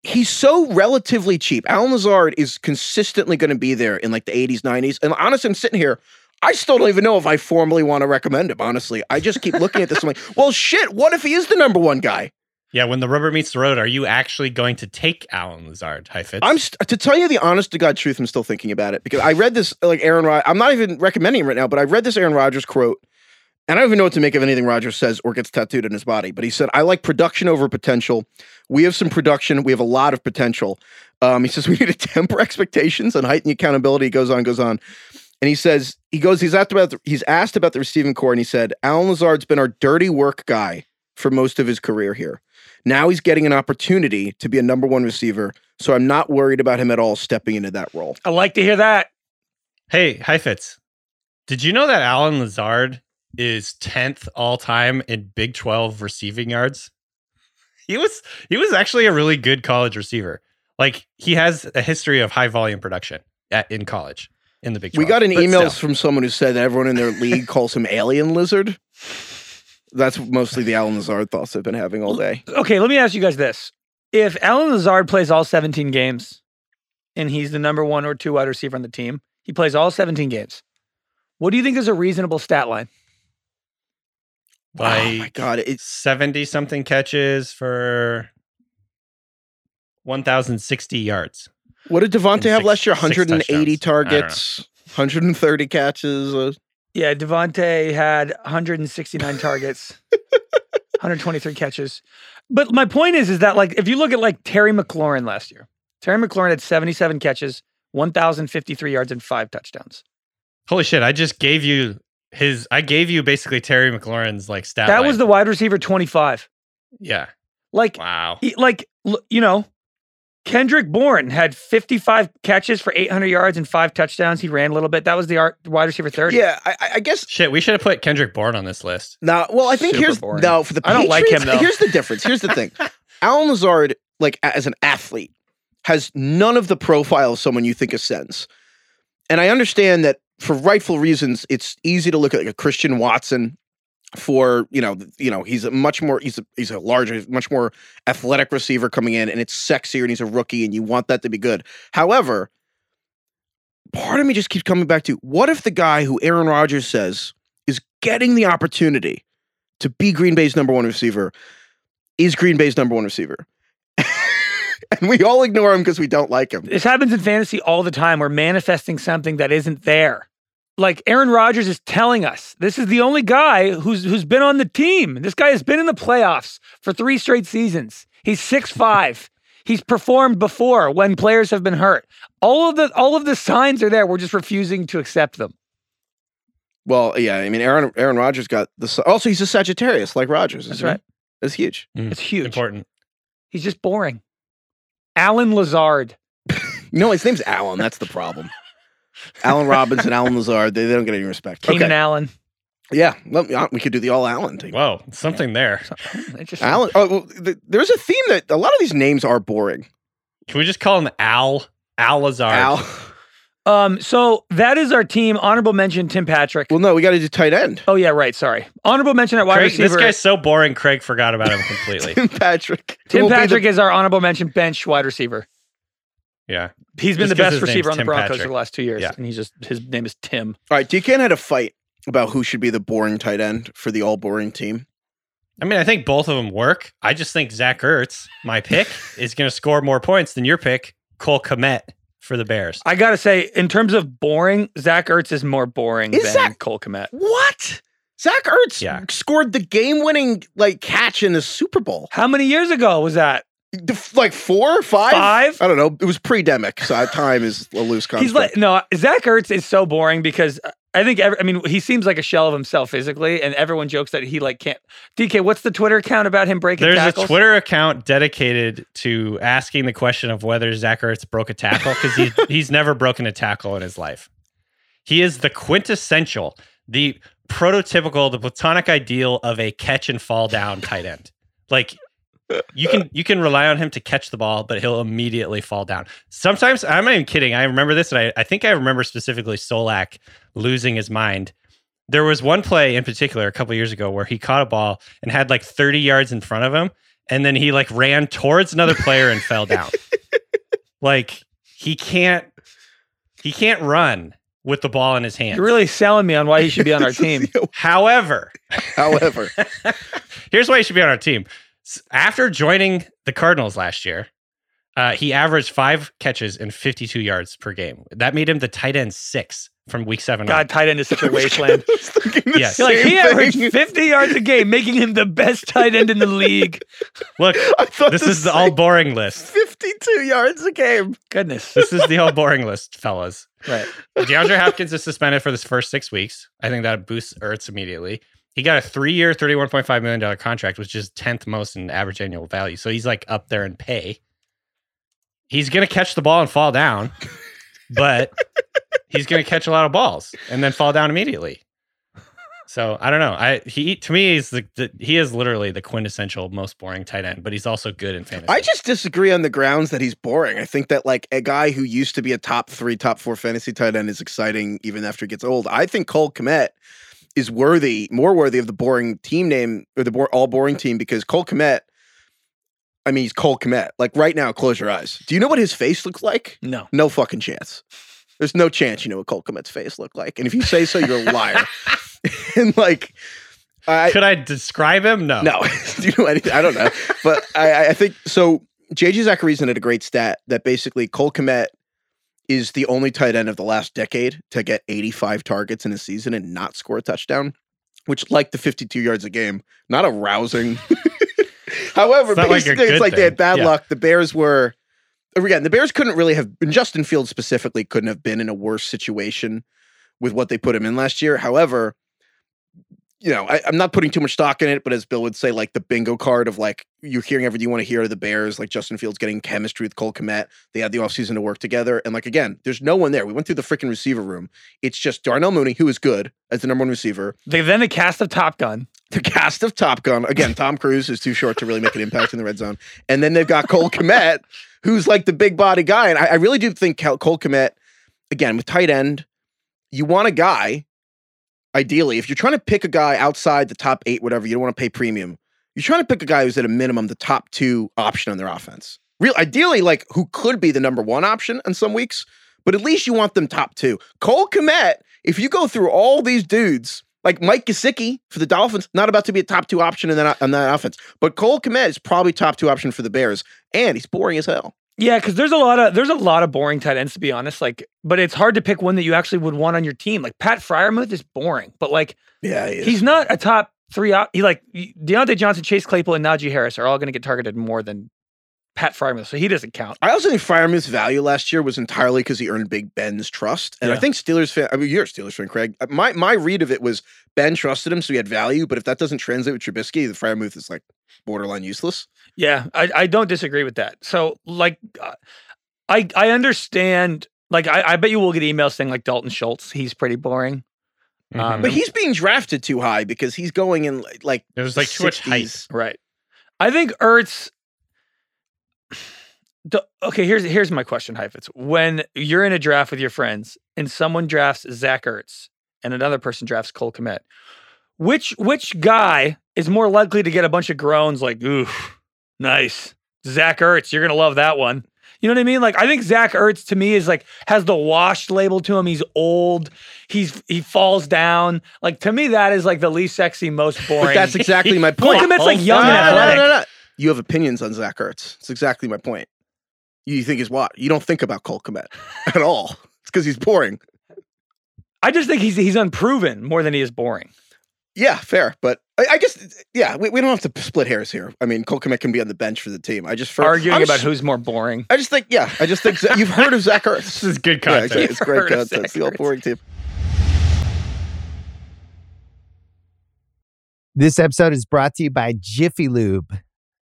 he's so relatively cheap. Allen Lazard is consistently going to be there in like the 80s, 90s. And honestly, I'm sitting here, I still don't even know if I formally want to recommend him, honestly. I just keep looking at this and I'm like, well, shit, what if he is the number one guy? Yeah, when the rubber meets the road, are you actually going to take Allen Lazard, Heifetz? To tell you the honest-to-God truth, I'm still thinking about it, because I read this, like, Aaron Rodgers, I'm not even recommending him right now, but I read this Aaron Rodgers quote, and I don't even know what to make of anything Rodgers says or gets tattooed in his body, but he said, I like production over potential. We have some production. We have a lot of potential. He says, we need to temper expectations and heighten accountability. He goes on. And he says, he's asked about the receiving core, and he said, Allen Lazard's been our dirty work guy for most of his career here. Now he's getting an opportunity to be a number one receiver, so I'm not worried about him at all stepping into that role. I like to hear that. Hey, Heifetz, did you know that Allen Lazard is 10th all-time in Big 12 receiving yards? He was actually a really good college receiver. Like, he has a history of high-volume production in college. In the Big 12. We got an email from someone who said that everyone in their league calls him Alien Lizard. That's mostly the Allen Lazard thoughts I've been having all day. Okay, let me ask you guys this. If Allen Lazard plays all 17 games and he's the number one or two wide receiver on the team, he plays all 17 games. What do you think is a reasonable stat line? Like, oh my God, it's 70 something catches for 1,060 yards. What did Devontae have last year? 180 targets, 130 catches. Yeah, Devontae had 169 targets, 123 catches. But my point is that like if you look at like Terry McLaurin last year, Terry McLaurin had 77 catches, 1,053 yards, and 5 touchdowns. Holy shit! I just gave you his. I gave you basically Terry McLaurin's like stat. That was the wide receiver 25. Yeah. Like wow. Like you know, Kendrick Bourne had 55 catches for 800 yards and 5 touchdowns. He ran a little bit. That was the wide receiver 30. Yeah, I guess. Shit, we should have put Kendrick Bourne on this list. No, well, I think for the Patriots, I don't like him though. Here's the difference. Here's the thing. Allen Lazard, like as an athlete, has none of the profile of someone you think ascends. And I understand that. For rightful reasons, it's easy to look at like a Christian Watson for, you know, he's a larger, much more athletic receiver coming in, and it's sexier, and he's a rookie, and you want that to be good. However, part of me just keeps coming back to, what if the guy who Aaron Rodgers says is getting the opportunity to be Green Bay's number one receiver is Green Bay's number one receiver? And we all ignore him because we don't like him. This happens in fantasy all the time. We're manifesting something that isn't there. Like Aaron Rodgers is telling us, this is the only guy who's been on the team. This guy has been in the playoffs for 3 straight seasons. He's 6'5". He's performed before when players have been hurt. All of the signs are there. We're just refusing to accept them. Well, yeah. I mean, Aaron Rodgers got this. Also, he's a Sagittarius like Rodgers. That's right. That's huge. Mm. It's huge. Important. He's just boring. Allen Lazard. No, his name's Allen. That's the problem. Allen Robinson, Allen Lazard. They don't get any respect. Keenan Allen. Yeah. We could do the all Allen team. Whoa. Something there. Allen. Oh, well, there's a theme that a lot of these names are boring. Can we just call him Al Lazard? Al. So that is our team. Honorable mention, Tim Patrick. Well, no, we got to do tight end. Oh, yeah, right. Sorry. Honorable mention at wide receiver. This guy's so boring, Craig forgot about him completely. Tim Patrick is our honorable mention bench wide receiver. Yeah. He's been the best receiver on the Broncos for the last 2 years. Yeah. And his name is Tim. All right, DK had a fight about who should be the boring tight end for the all boring team. I mean, I think both of them work. I just think Zach Ertz, my pick, is going to score more points than your pick, Cole Kmet. For the Bears. I gotta say, in terms of boring, Zach Ertz is more boring than Cole Kmet. What? Zach Ertz scored the game-winning catch in the Super Bowl. How many years ago was that? Like 4 or 5? 5? I don't know. It was pre-demic, so time is a loose concept. Zach Ertz is so boring because I think, he seems like a shell of himself physically, and everyone jokes that he can't. DK, what's the Twitter account about him breaking tackles? There's a Twitter account dedicated to asking the question of whether Zach Ertz broke a tackle, because he's never broken a tackle in his life. He is the quintessential, the prototypical, the platonic ideal of a catch and fall down tight end. Like, you can rely on him to catch the ball, but he'll immediately fall down. Sometimes, I'm not even kidding, I remember this, and I think I remember specifically Solak losing his mind. There was one play in particular a couple years ago where he caught a ball and had 30 yards in front of him, and then he ran towards another player and fell down. He can't run with the ball in his hand. You're really selling me on why he should be on our team. However. Here's why he should be on our team. After joining the Cardinals last year, he averaged 5 catches and 52 yards per game. That made him the tight end 6 from week 7. God, on. Tight end is such a wasteland. Yes. He averaged 50 yards a game, making him the best tight end in the league. Look, this is the all boring list. 52 yards a game. Goodness. This is the all boring list, fellas. Right. DeAndre Hopkins is suspended for this first 6 weeks. I think that boosts Ertz immediately. He got a 3-year, $31.5 million contract, which is 10th most in average annual value. So he's up there in pay. He's going to catch the ball and fall down, but he's going to catch a lot of balls and then fall down immediately. So I don't know. He is literally the quintessential most boring tight end, but he's also good in fantasy. I just disagree on the grounds that he's boring. I think that a guy who used to be a top 3, top 4 fantasy tight end is exciting even after he gets old. I think Cole Kmet is more worthy of the boring team name or the all boring team because Cole Kmet, I mean, he's Cole Kmet. Like, right now, close your eyes. Do you know what his face looks like? No. No fucking chance. There's no chance you know what Cole Kmet's face looked like. And if you say so, you're a liar. And, like... Could I describe him? No. No. Do you know anything? I don't know. But I think... So, J.J. Zacharyson had a great stat that basically Cole Kmet is the only tight end of the last decade to get 85 targets in a season and not score a touchdown, which, like the 52 yards a game, not a rousing... However, basically, it's like they had bad luck. The Bears were... Again, the Bears couldn't really have... And Justin Fields specifically couldn't have been in a worse situation with what they put him in last year. However, you know, I'm not putting too much stock in it, but as Bill would say, like the bingo card of like, you're hearing everything you want to hear of the Bears, like Justin Fields getting chemistry with Cole Kmet. They had the offseason to work together. And like, again, there's no one there. We went through the freaking receiver room. It's just Darnell Mooney, who is good as the number one receiver. Then the cast of Top Gun. The cast of Top Gun. Again, Tom Cruise is too short to really make an impact in the red zone. And then they've got Cole Kmet, who's like the big body guy. And I really do think Cole Kmet, again, with tight end, you want a guy, ideally, if you're trying to pick a guy outside the top eight, whatever, you don't want to pay premium. You're trying to pick a guy who's at a minimum the top two option on their offense. Ideally, like who could be the number one option on some weeks, but at least you want them top two. Cole Kmet, if you go through all these dudes, like Mike Gesicki for the Dolphins, not about to be a top two option on that offense. But Cole Kmet is probably top two option for the Bears, and he's boring as hell. Yeah, because there's a lot of boring tight ends, to be honest. Like, but it's hard to pick one that you actually would want on your team. Like Pat Freiermuth is boring, but like, yeah, he's not a top three. Like Deontay Johnson, Chase Claypool, and Najee Harris are all going to get targeted more than Pat Freiermuth, so he doesn't count. I also think Freiermuth's value last year was entirely because he earned Big Ben's trust. And yeah. I think Steelers fan, I mean, you're a Steelers fan, Craig. My read of it was Ben trusted him, so he had value. But if that doesn't translate with Trubisky, the Freiermuth is like borderline useless. Yeah, I don't disagree with that. So, like, I understand. Like, I bet you will get emails saying, like, Dalton Schultz, he's pretty boring. Mm-hmm. But he's being drafted too high because he's going in, like, it was like 60s. Too much height. Right. I think Ertz... Okay, here's my question, Heifetz. When you're in a draft with your friends and someone drafts Zach Ertz and another person drafts Cole Kmet, which guy is more likely to get a bunch of groans like, oof, nice, Zach Ertz, you're going to love that one? You know what I mean? Like, I think Zach Ertz, to me, is like, has the washed label to him. He's old. He falls down. Like, to me, that is like the least sexy, most boring. But that's exactly my point. Cole Kmet's like young and athletic. No. You have opinions on Zach Ertz. That's exactly my point. You think he's what? You don't think about Cole Kmet at all. It's because he's boring. I just think he's unproven more than he is boring. Yeah, fair. But I just, yeah, we don't have to split hairs here. I mean, Cole Kmet can be on the bench for the team. Arguing about who's more boring. I just think you've heard of Zach Ertz. This is good content. Yeah, it's great content. It's the all boring team. This episode is brought to you by Jiffy Lube.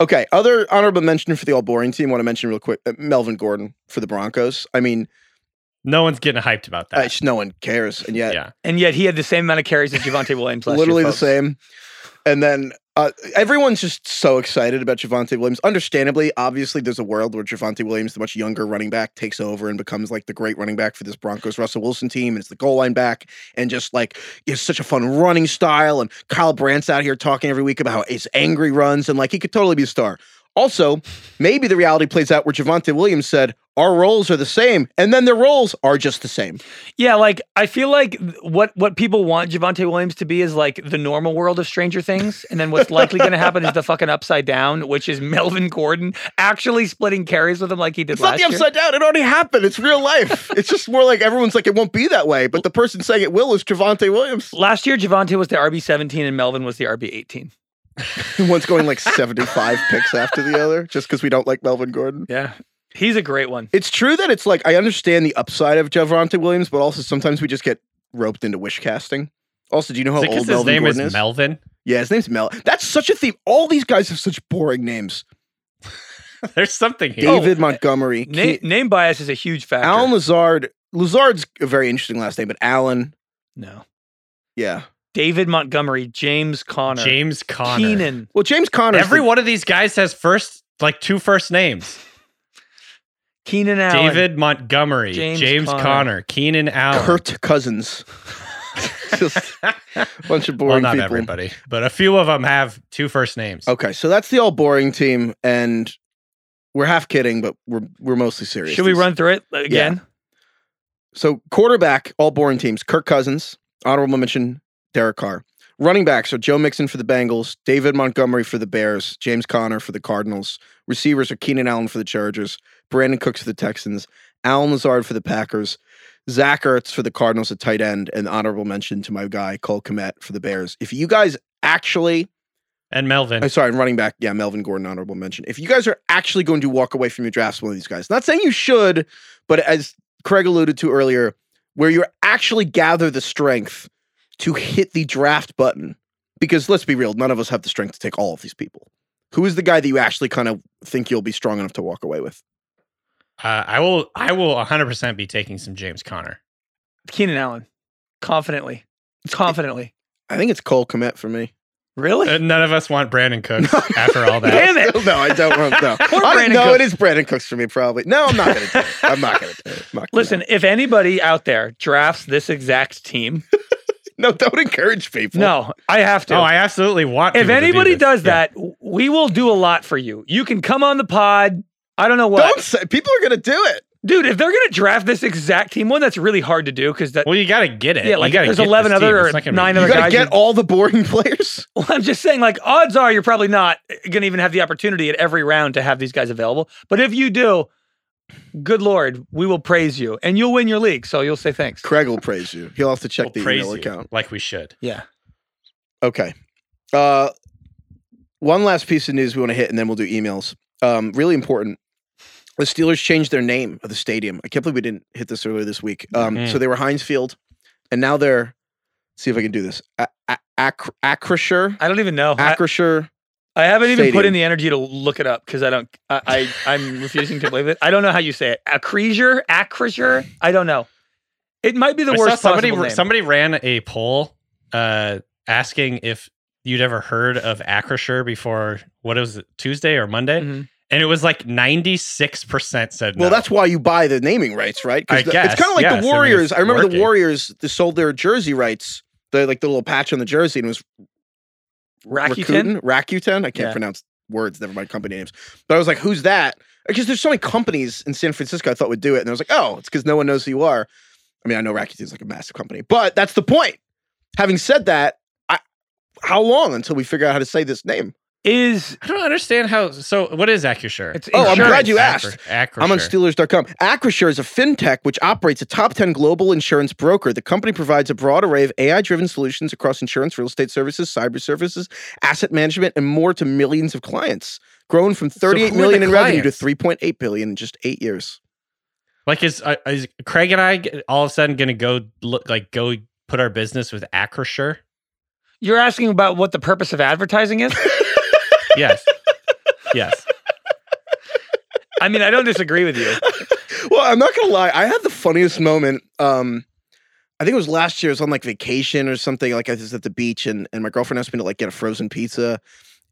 Okay, other honorable mention for the all-boring team, I want to mention real quick, Melvin Gordon for the Broncos. I mean... No one's getting hyped about that. No one cares, and yet... Yeah. And yet he had the same amount of carries as Javonte Williams last year, folks. Literally the same. And then everyone's just so excited about Javonte Williams. Understandably, obviously, there's a world where Javonte Williams, the much younger running back, takes over and becomes like the great running back for this Broncos Russell Wilson team, and it's the goal line back, and just like it's such a fun running style. And Kyle Brandt's out here talking every week about his angry runs, and like he could totally be a star. Also, maybe the reality plays out where Javonte Williams said, our roles are the same, and then their roles are just the same. Yeah, like, I feel like what people want Javonte Williams to be is, like, the normal world of Stranger Things, and then what's likely going to happen is the fucking Upside Down, which is Melvin Gordon actually splitting carries with him like he did last year. It's not the Upside Down. It already happened. It's real life. It's just more like everyone's like, it won't be that way, but the person saying it will is Javonte Williams. Last year, Javonte was the RB17, and Melvin was the RB18. One's going, like, 75 picks after the other, just because we don't like Melvin Gordon. Yeah. He's a great one. It's true that it's like, I understand the upside of Javonte Williams, but also sometimes we just get roped into wish casting. Also, do you know how old Melvin Gordon is? His name is Melvin? Yeah, his name's Melvin. That's such a theme. All these guys have such boring names. There's something here. David Montgomery. Name bias is a huge factor. Allen Lazard. Lazard's a very interesting last name, but Allen. No. Yeah. David Montgomery. James Conner. James Conner. Keenan. Well, James Conner. Every one of these guys has two first names. Keenan Allen. David Montgomery. James Conner. Keenan Allen. Kirk Cousins. Just a bunch of boring people. Well, not everybody, but a few of them have two first names. Okay, so that's the all boring team, and we're half kidding, but we're mostly serious. Should we run through it again? Yeah. So quarterback, all boring teams. Kirk Cousins. Honorable mention, Derek Carr. Running backs are Joe Mixon for the Bengals, David Montgomery for the Bears, James Conner for the Cardinals. Receivers are Keenan Allen for the Chargers, Brandon Cooks for the Texans, Allen Lazard for the Packers, Zach Ertz for the Cardinals at tight end, and honorable mention to my guy, Cole Kmet for the Bears. If you guys actually... And Melvin. I'm sorry, running back. Yeah, Melvin Gordon, honorable mention. If you guys are actually going to walk away from your drafts, one of these guys, not saying you should, but as Craig alluded to earlier, where you actually gather the strength to hit the draft button, because let's be real, none of us have the strength to take all of these people. Who is the guy that you actually kind of think you'll be strong enough to walk away with? I will 100% be taking some James Conner. Keenan Allen. Confidently. I think it's Cole Kmet for me. Really? None of us want Brandon Cooks after all that. Damn it. No, I don't want that. No, it is Brandon Cooks for me, probably. No, I'm not going to do it. Listen, if anybody out there drafts this exact team... No, don't encourage people. No, I have to. Oh, I absolutely want to. If anybody does that, we will do a lot for you. You can come on the pod. I don't know what. Don't say, people are going to do it. Dude, if they're going to draft this exact team, one that's really hard to do because that. Well, you got to get it. Yeah, like there's 11 other or 9 other guys. You got to get all the boring players. Well, I'm just saying, like, odds are you're probably not going to even have the opportunity at every round to have these guys available. But if you do, good Lord, we will praise you, and you'll win your league, so you'll say thanks. Craig will praise you. He'll have to check the email account. Like we should. Yeah. Okay. One last piece of news we want to hit, and then we'll do emails. Really important. The Steelers changed their name of the stadium. I can't believe we didn't hit this earlier this week. So they were Heinz Field, and now they're, see if I can do this, Acrisure. I don't even know. Acrisure. I haven't even put in the energy to look it up because I'm refusing to believe it. I don't know how you say it. Acrisure. I don't know. It might be the worst possible name. Somebody ran a poll asking if you'd ever heard of Acrisure before. What was it, Tuesday or Monday? Mm-hmm. And it was like 96% said no. Well, that's why you buy the naming rights, right? I guess. It's kind of like the Warriors. I remember the Warriors, they sold their jersey rights, the little patch on the jersey, and it was... Rakuten? I can't pronounce words, never mind company names. But I was like, who's that? Because there's so many companies in San Francisco I thought would do it. And I was like, oh, it's because no one knows who you are. I mean, I know Rakuten's like a massive company, but that's the point. Having said that, how long until we figure out how to say this name? I don't understand how. So what is Acrisure? I'm glad you asked. I'm on Steelers.com. Acrisure is a fintech which operates a top 10 global insurance broker. The company provides a broad array of AI-driven solutions across insurance, real estate services, cyber services, asset management, and more to millions of clients. Grown from 38 million in revenue to 3.8 billion in just 8 years. Like, is Craig and I all of a sudden going to go put our business with Acrisure? You're asking about what the purpose of advertising is? Yes. I mean, I don't disagree with you. Well, I'm not going to lie. I had the funniest moment. I think it was last year. I was on vacation or something. I was at the beach and my girlfriend asked me to get a frozen pizza.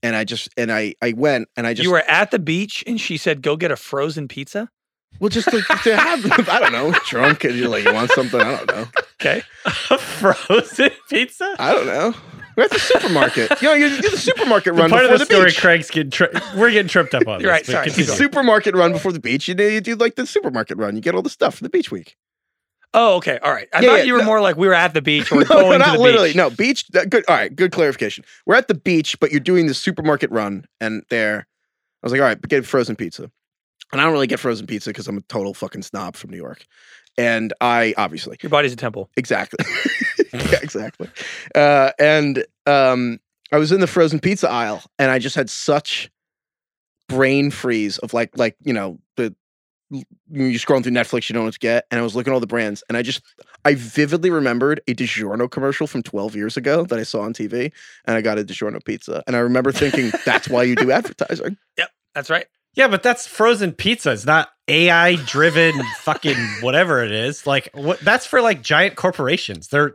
And I went and I just... You were at the beach and she said, go get a frozen pizza? Well, just to have, I don't know, drunk and you want something. I don't know. Okay. A frozen pizza? I don't know. We're at the supermarket. You know, you do the supermarket run before the beach. Part of the story, beach. Craig's getting we're getting tripped up on this. Right, sorry. The supermarket run before the beach. You do like the supermarket run. You get all the stuff for the beach week. Oh, okay. All right. I thought you were more like we were at the beach or going to the beach. No, literally. No, beach. Good. All right. Good clarification. We're at the beach, but you're doing the supermarket run, and there, I was like, all right, but get frozen pizza. And I don't really get frozen pizza because I'm a total fucking snob from New York. And I, obviously. Your body's a temple. Exactly. Yeah, exactly. I was in the frozen pizza aisle, and I just had such brain freeze of like you know, you're scrolling through Netflix, you don't know what to get. And I was looking at all the brands, and I vividly remembered a DiGiorno commercial from 12 years ago that I saw on TV, and I got a DiGiorno pizza. And I remember thinking, that's why you do advertising. Yep, that's right. Yeah, but that's frozen pizza. It's not AI-driven fucking whatever it is. Like what? That's for like giant corporations. They're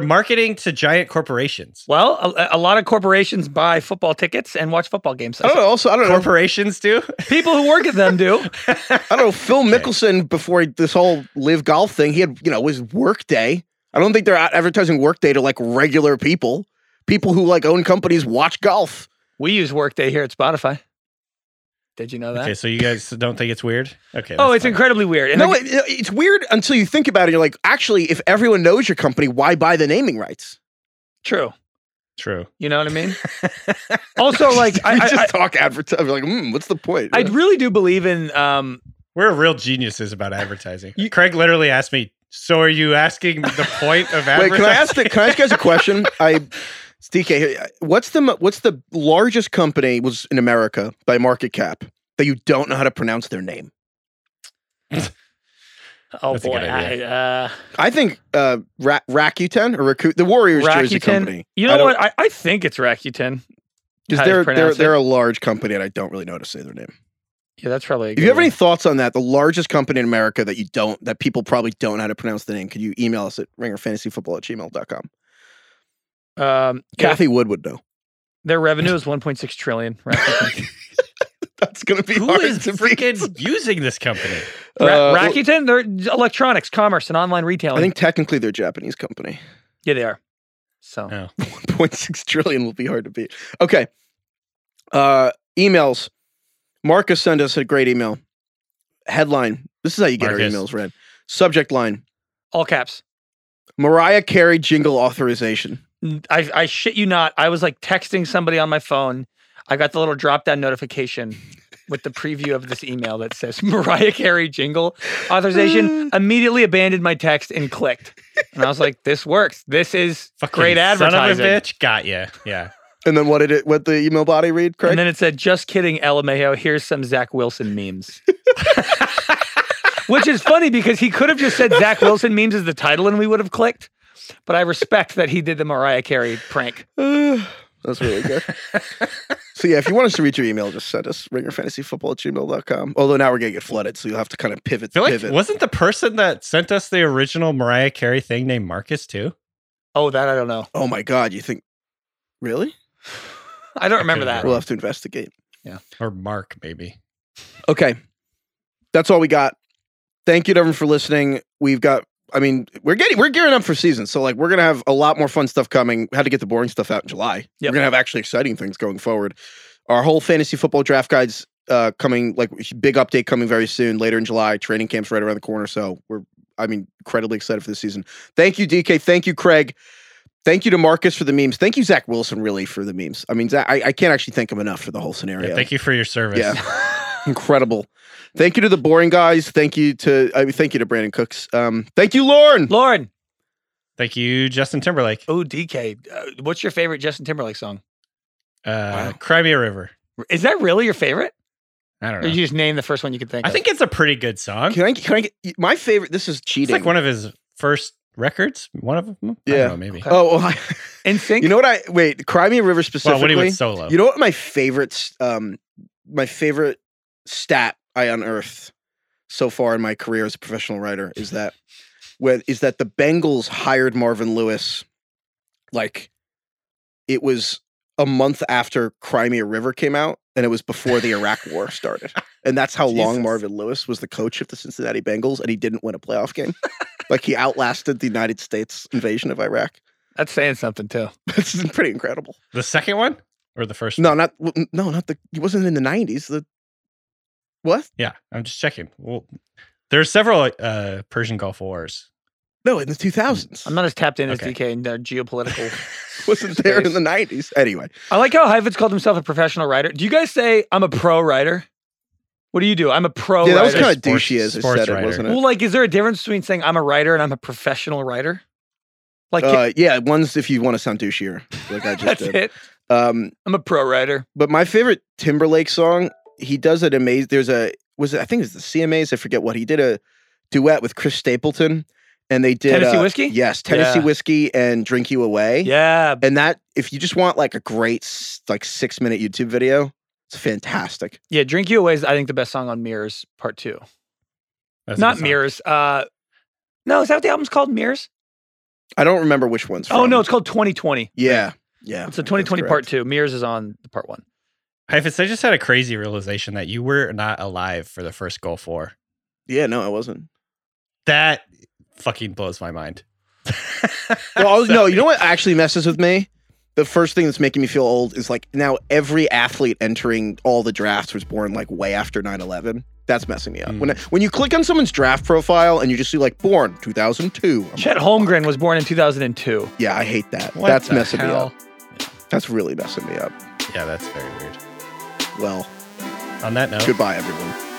marketing to giant corporations. Well, a lot of corporations buy football tickets and watch football games. I don't know. Corporations do? People who work at them do. I don't know. Phil Mickelson, before this whole live golf thing, he had, you know, his Workday. I don't think they're advertising Workday to like regular people. People who like own companies watch golf. We use Workday here at Spotify. Did you know that? Okay, so you guys don't think it's weird? Okay. Oh, it's fine. Incredibly weird. And no, it's weird until you think about it. You're like, actually, if everyone knows your company, why buy the naming rights? True. You know what I mean? Also, like... I just talk advertising. Like, what's the point? I really do believe in... We're real geniuses about advertising. Craig literally asked me, so are you asking the point of advertising? Wait, can I ask you guys a question? It's DK. What's the largest company was in America by market cap that you don't know how to pronounce their name? That's a good idea. I think Rakuten or Rakuten, the Warriors jersey company. You know what? I think it's Rakuten because they're a large company and I don't really know how to say their name. Yeah, that's probably. If you have any thoughts on that, the largest company in America that people probably don't know how to pronounce the name, could you email us at ringerfantasyfootball@gmail.com? Kathy Wood would know. Their revenue is $1.6 trillion. That's going to be hard to beat. Who is freaking using this company? Rakuten? They're electronics, commerce, and online retailing. I think technically they're a Japanese company. Yeah, they are. So $1.6 trillion will be hard to beat. Okay. Emails. Marcus sent us a great email. Headline. This is how you get our emails read. Subject line. All caps. Mariah Carey jingle authorization. I shit you not. I was like texting somebody on my phone. I got the little drop down notification with the preview of this email that says Mariah Carey jingle authorization. Immediately abandoned my text and clicked. And I was like, "This works. This is fucking great advertising." Son of a bitch, got you. Yeah. And then what the email body read, Craig? And then it said, "Just kidding, LMAO. Here's some Zach Wilson memes." Which is funny because he could have just said Zach Wilson memes as the title, and we would have clicked. But I respect that he did the Mariah Carey prank. That's really good. So yeah, if you want us to read your email, just send us ringerfantasyfootball@gmail.com. Although now we're going to get flooded, so you'll have to kind of pivot. Wasn't the person that sent us the original Mariah Carey thing named Marcus too? Oh, that I don't know. Oh my God, you think... Really? I don't remember that. We'll have to investigate. Yeah. Or Mark, maybe. Okay. That's all we got. Thank you to everyone for listening. We're gearing up for season, so like we're gonna have a lot more fun stuff coming. How to get the boring stuff out in July. Yep. We're gonna have actually exciting things going forward. Our whole fantasy football draft guides coming, like big update coming very soon, later in July. Training camp's right around the corner, so we're incredibly excited for this season. Thank you, DK. Thank you, Craig. Thank you to Marcus for the memes. Thank you, Zach Wilson, really for the memes. I mean, Zach, I can't actually thank him enough for the whole scenario. Yeah, thank you for your service. Yeah. Incredible. Thank you to the boring guys. Thank you to Brandon Cooks. Thank you, Lauren. Thank you, Justin Timberlake. Oh, DK. What's your favorite Justin Timberlake song? Wow. Cry Me a River. Is that really your favorite? I don't know. Or you just name the first one you could think of. I think it's a pretty good song. Can I get my favorite? This is cheating. It's like one of his first records. One of them? Yeah. I don't know, maybe. Okay. Oh, well, NSYNC? You know what Cry Me a River specifically. Well, when he went solo. You know what my favorite stat I unearthed so far in my career as a professional writer is that the Bengals hired Marvin Lewis like it was a month after Cry Me a River came out, and it was before the Iraq War started. And that's how long Marvin Lewis was the coach of the Cincinnati Bengals, and he didn't win a playoff game. Like he outlasted the United States invasion of Iraq. That's saying something too. That's pretty incredible. The second one or the first? No, one? not the. It wasn't in the 90s. The what? Yeah, I'm just checking. Well, there are several Persian Gulf wars. No, in the 2000s. I'm not as tapped in as DK in their geopolitical. Wasn't there in the 90s anyway? I like how Heifetz called himself a professional writer. Do you guys say I'm a pro writer? What do you do? I'm a pro. Yeah, that was kind of douchey as I said it, wasn't it? Well, like, is there a difference between saying I'm a writer and I'm a professional writer? Like, yeah, one's if you want to sound douchier, like I just did. It. I'm a pro writer. But my favorite Timberlake song, he does it amazing. I think it was the CMAs. I forget what he did a duet with Chris Stapleton, and they did Tennessee Whiskey. Yes, Tennessee Whiskey and Drink You Away. Yeah, and that if you just want like a great 6-minute YouTube video. It's fantastic. Yeah, Drink You Away is, I think, the best song on Mirrors Part 2. That's not Mirrors. No, is that what the album's called, Mirrors? I don't remember which one's from. Oh, no, it's called 2020. Yeah, yeah. It's a 2020 Part 2. Mirrors is on the Part 1. Heifetz, I just had a crazy realization that you were not alive for the first Gulf War. Yeah, no, I wasn't. That fucking blows my mind. Well, no, you know what actually messes with me? The first thing that's making me feel old is like now every athlete entering all the drafts was born like way after 9/11. That's messing me up. When you click on someone's draft profile and you just see like born 2002. Chet Holmgren was born in 2002. Yeah, I hate that. That's messing me up. That's really messing me up. Yeah, that's very weird. Well, on that note, goodbye, everyone.